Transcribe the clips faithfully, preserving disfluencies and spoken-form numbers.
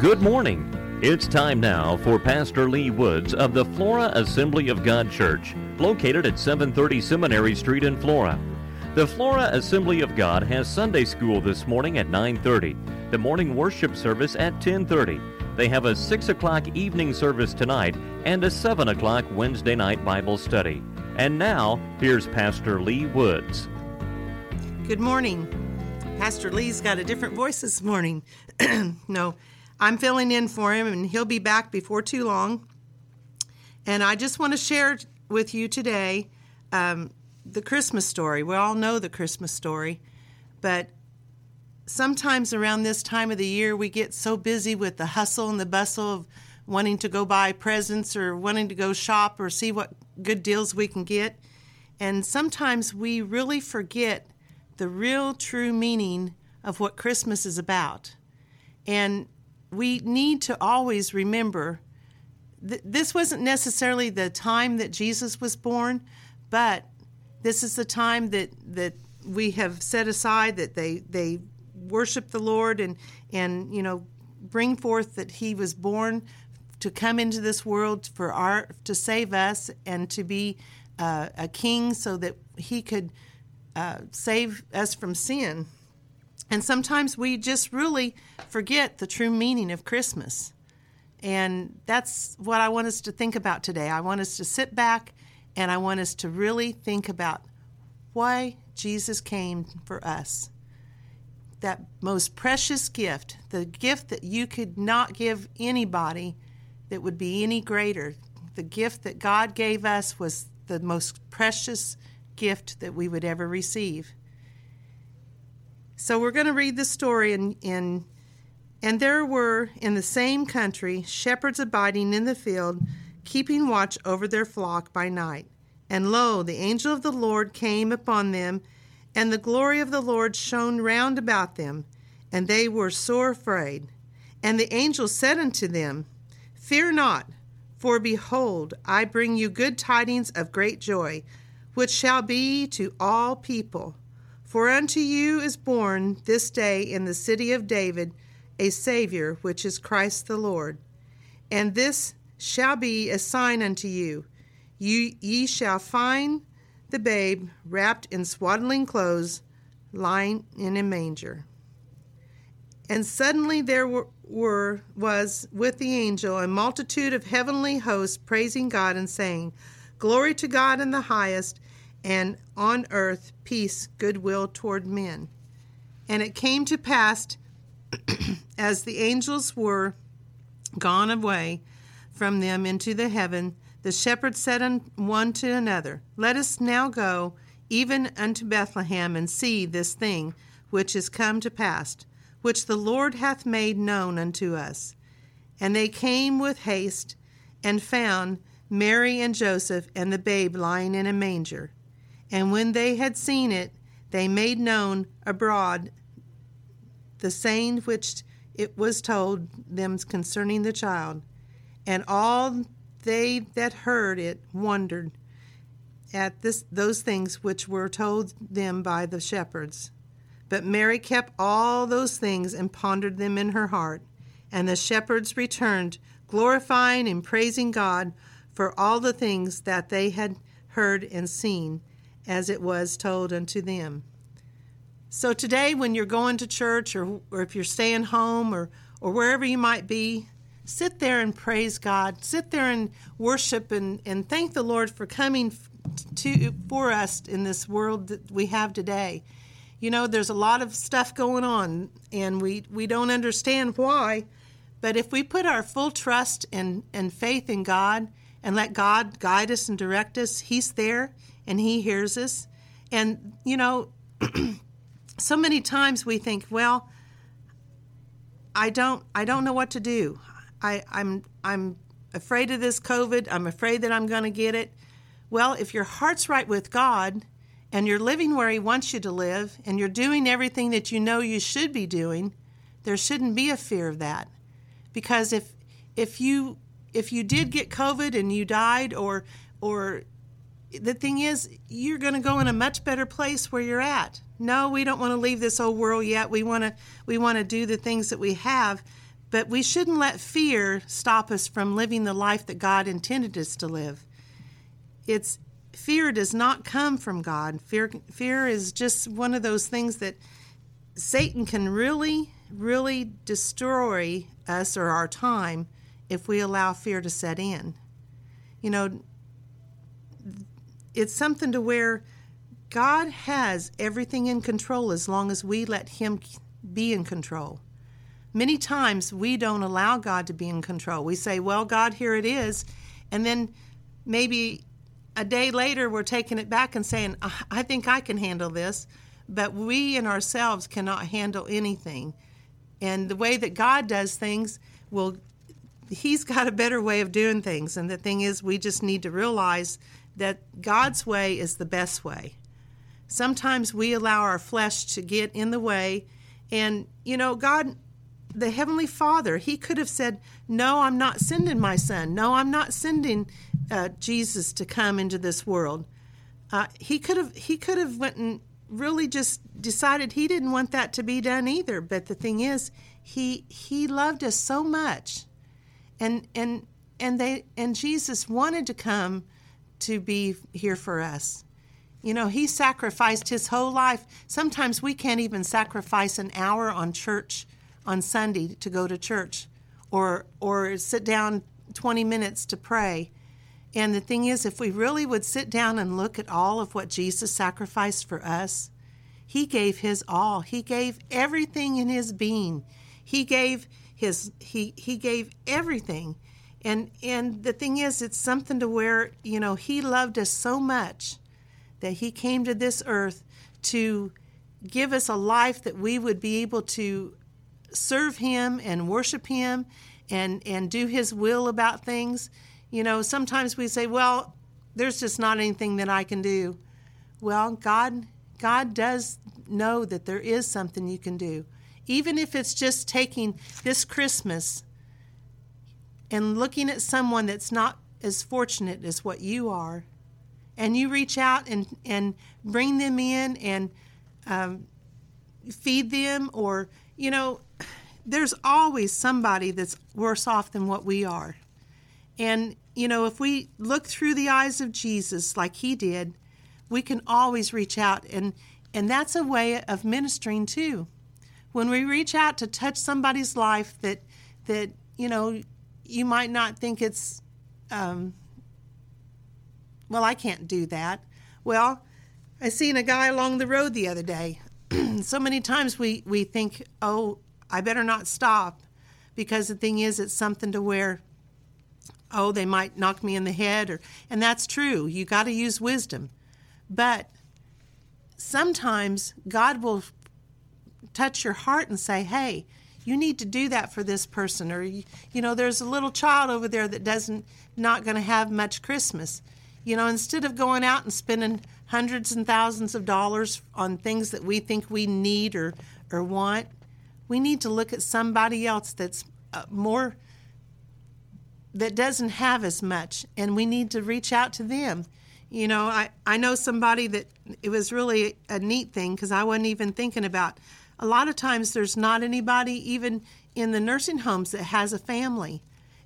Good morning. It's time now for Pastor Lee Woods of the Flora Assembly of God Church, located at seven thirty Seminary Street in Flora. The Flora Assembly of God has Sunday school this morning at nine thirty, the morning worship service at ten thirty. They have a six o'clock evening service tonight and a seven o'clock Wednesday night Bible study. And now, here's Pastor Lee Woods. Good morning. Pastor Lee's got a different voice this morning. No, I'm filling in for him, and he'll be back before too long. And I just want to share with you today um, the Christmas story. We all know the Christmas story, but sometimes around this time of the year, we get so busy with the hustle and the bustle of wanting to go buy presents or wanting to go shop or see what good deals we can get. And sometimes we really forget the real true meaning of what Christmas is about. And we need to always remember th- this wasn't necessarily the time that Jesus was born, but this is the time that, that we have set aside, that they, they worship the Lord and, and, you know, bring forth that he was born to come into this world for our, to save us and to be uh, a king so that he could Uh, save us from sin. And sometimes we just really forget the true meaning of Christmas. And that's what I want us to think about today. I want us to sit back and I want us to really think about why Jesus came for us. That most precious gift, the gift that you could not give anybody that would be any greater. The gift that God gave us was the most precious gift that we would ever receive. So we're going to read the story in, in and there were in the same country shepherds abiding in the field, keeping watch over their flock by night. And lo, the angel of the Lord came upon them, and the glory of the Lord shone round about them, and they were sore afraid. And the angel said unto them, Fear not, for behold, I bring you good tidings of great joy, which shall be to all people. For unto you is born this day in the city of David a Savior, which is Christ the Lord. And this shall be a sign unto you. you ye shall find the babe wrapped in swaddling clothes, lying in a manger. And suddenly there were, were was with the angel a multitude of heavenly hosts, praising God and saying, Glory to God in the highest, and on earth peace, goodwill toward men. And it came to pass, as the angels were gone away from them into the heaven, the shepherds said one to another, Let us now go even unto Bethlehem, and see this thing which is come to pass, which the Lord hath made known unto us. And they came with haste, and found Mary and Joseph and the babe lying in a manger. And when they had seen it, they made known abroad the saying which it was told them concerning the child. And all they that heard it wondered at this, those things which were told them by the shepherds. But Mary kept all those things and pondered them in her heart. And the shepherds returned, glorifying and praising God for all the things that they had heard and seen, as it was told unto them. So today, when you're going to church, or, or if you're staying home, or, or wherever you might be, sit there and praise God. Sit there and worship and, and thank the Lord for coming to for us in this world that we have today. You know, there's a lot of stuff going on, and we, we don't understand why, but if we put our full trust and, and faith in God, and let God guide us and direct us. He's there, and he hears us. And, you know, so many times we think, well, I don't I don't know what to do. I, I'm, I'm afraid of this COVID. I'm afraid that I'm going to get it. Well, if your heart's right with God, and you're living where he wants you to live, and you're doing everything that you know you should be doing, there shouldn't be a fear of that. Because if if you... If you did get COVID and you died, or or the thing is, you're going to go in a much better place where you're at. No, we don't want to leave this old world yet. We want to we want to do the things that we have, But we shouldn't let fear stop us from living the life that God intended us to live. It's fear does not come from God. Fear, fear is just one of those things that Satan can really, really destroy us or our time if we allow fear to set in. You know, it's something to where God has everything in control as long as we let Him be in control. Many times we don't allow God to be in control. We say, well, God, here it is. And then maybe a day later we're taking it back and saying, I think I can handle this. But we in ourselves cannot handle anything. And the way that God does things, well, He's got a better way of doing things. And the thing is, we just need to realize that God's way is the best way. Sometimes we allow our flesh to get in the way. And, you know, God, the Heavenly Father, He could have said, no, I'm not sending my son. No, I'm not sending uh, Jesus to come into this world. Uh, he could have, He could have went and really just decided He didn't want that to be done either. But the thing is, he he loved us so much, and and and they and Jesus wanted to come to be here for us. You know, He sacrificed His whole life. Sometimes we can't even sacrifice an hour on church on Sunday to go to church, or or sit down twenty minutes to pray. And the thing is, if we really would sit down and look at all of what Jesus sacrificed for us, He gave His all. He gave everything in His being. He gave His He He gave everything. And and the thing is, it's something to where, you know, He loved us so much that He came to this earth to give us a life that we would be able to serve Him and worship Him and, and do His will about things. You know, sometimes we say, well, there's just not anything that I can do. Well, God, God does know that there is something you can do. Even if it's just taking this Christmas and looking at someone that's not as fortunate as what you are, and you reach out and, and bring them in and um, feed them, or, you know, there's always somebody that's worse off than what we are. And, you know, if we look through the eyes of Jesus like He did, we can always reach out. And, and that's a way of ministering, too. When we reach out to touch somebody's life that, that you know, you might not think it's, um, well, I can't do that. Well, I seen a guy along the road the other day. So many times we, we think, oh, I better not stop, because the thing is, it's something to where, oh, they might knock me in the head, or and that's true. You got to use wisdom. But sometimes God will touch your heart and say, hey, you need to do that for this person. Or, you know, there's a little child over there that doesn't, not going to have much Christmas. You know, instead of going out and spending hundreds and thousands of dollars on things that we think we need or, or want, we need to look at somebody else that's more, that doesn't have as much, and we need to reach out to them. You know, I, I know somebody that it was really a neat thing, because I wasn't even thinking about. A lot of times there's not anybody even in the nursing homes that has a family.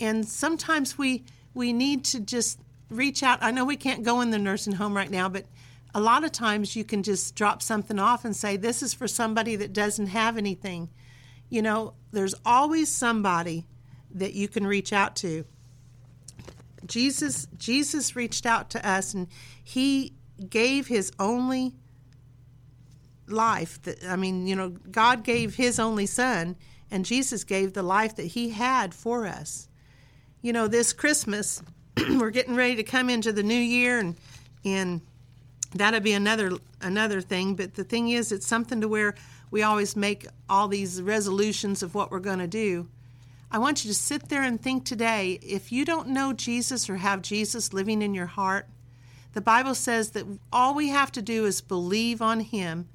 And sometimes we we need to just reach out. I know we can't go in the nursing home right now, but a lot of times you can just drop something off and say, this is for somebody that doesn't have anything. You know, there's always somebody that you can reach out to. Jesus Jesus reached out to us, and He gave His only life. That, I mean, you know, God gave His only Son, and Jesus gave the life that He had for us. You know, this Christmas, we're getting ready to come into the new year, and and that'll be another another thing. But the thing is, it's something to where we always make all these resolutions of what we're going to do. I want you to sit there and think today, if you don't know Jesus or have Jesus living in your heart, the Bible says that all we have to do is believe on Him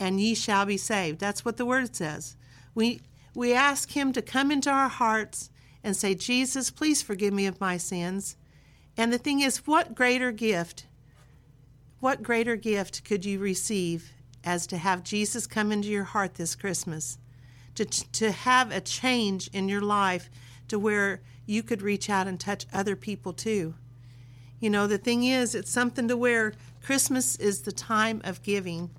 and ye shall be saved. That's what the Word says. We we ask Him to come into our hearts and say, Jesus, please forgive me of my sins. And the thing is, what greater gift, what greater gift could you receive as to have Jesus come into your heart this Christmas? to to have a change in your life to where you could reach out and touch other people too. You know, the thing is, it's something to where Christmas is the time of giving.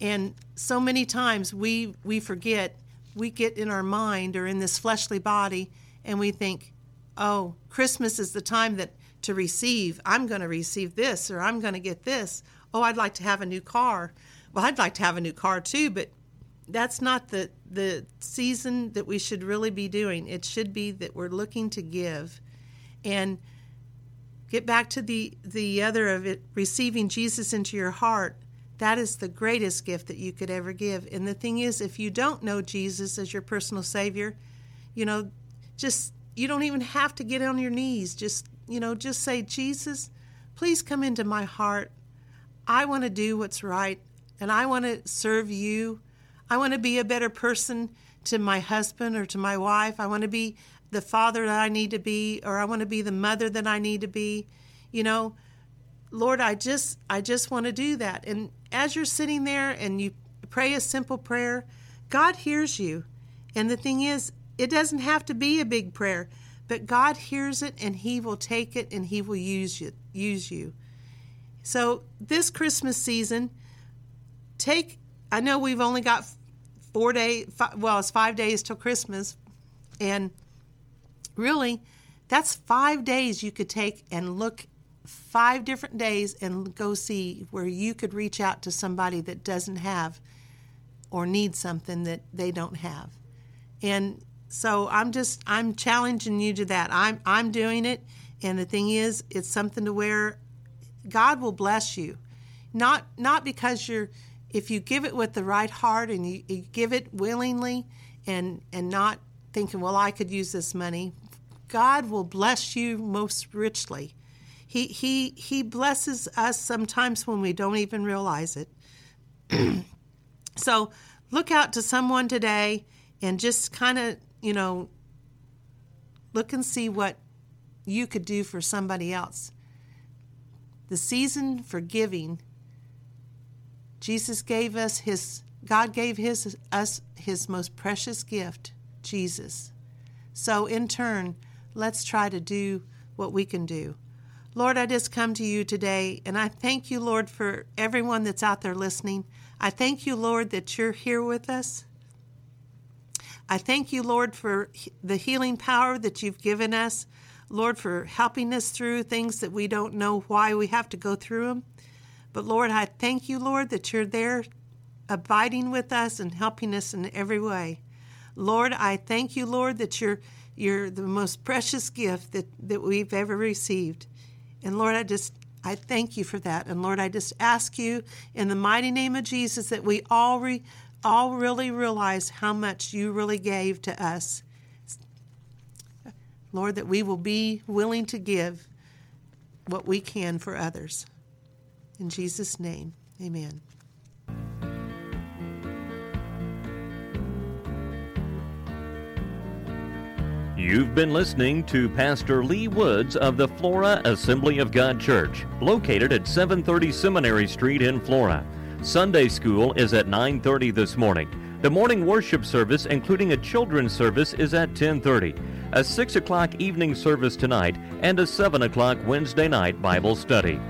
And so many times we, we forget, we get in our mind or in this fleshly body, and we think, oh, Christmas is the time that to receive. I'm going to receive this, or I'm going to get this. Oh, I'd like to have a new car. Well, I'd like to have a new car too, but that's not the, the season that we should really be doing. It should be that we're looking to give. And get back to the, the other of it, receiving Jesus into your heart. That is the greatest gift that you could ever give. And the thing is, if you don't know Jesus as your personal Savior, you know, just, you don't even have to get on your knees. Just, you know, just say, Jesus, please come into my heart. I want to do what's right, and I want to serve you. I want to be a better person to my husband or to my wife. I want to be the father that I need to be, or I want to be the mother that I need to be. You know, Lord, I just I just want to do that. And as you're sitting there and you pray a simple prayer, God hears you. And the thing is, it doesn't have to be a big prayer, but God hears it, and he will take it, and he will use you. Use you. So this Christmas season, take, I know we've only got four days, five, well, it's five days till Christmas, and really, that's five days you could take and look, five different days, and go see where you could reach out to somebody that doesn't have or needs something that they don't have. And so I'm just, I'm challenging you to that. I'm I'm doing it, and the thing is, it's something to where God will bless you. Not not because you're, if you give it with the right heart and you, you give it willingly and and not thinking, well, I could use this money, God will bless you most richly. He he he blesses us sometimes when we don't even realize it. So look out to someone today and just kind of, you know, look and see what you could do for somebody else. The season for giving. Jesus gave us his, God gave his us his most precious gift, Jesus. So in turn, let's try to do what we can do. Lord, I just come to you today, and I thank you, Lord, for everyone that's out there listening. I thank you, Lord, that you're here with us. I thank you, Lord, for the healing power that you've given us, Lord, for helping us through things that we don't know why we have to go through them. But, Lord, I thank you, Lord, that you're there abiding with us and helping us in every way. Lord, I thank you, Lord, that you're you're the most precious gift that, that we've ever received. And, Lord, I just, I thank you for that. And, Lord, I just ask you in the mighty name of Jesus that we all, re, all really realize how much you really gave to us. Lord, that we will be willing to give what we can for others. In Jesus' name, amen. You've been listening to Pastor Lee Woods of the Flora Assembly of God Church, located at seven thirty Seminary Street in Flora. Sunday school is at nine thirty this morning. The morning worship service, including a children's service, is at ten thirty, a six o'clock evening service tonight, and a seven o'clock Wednesday night Bible study.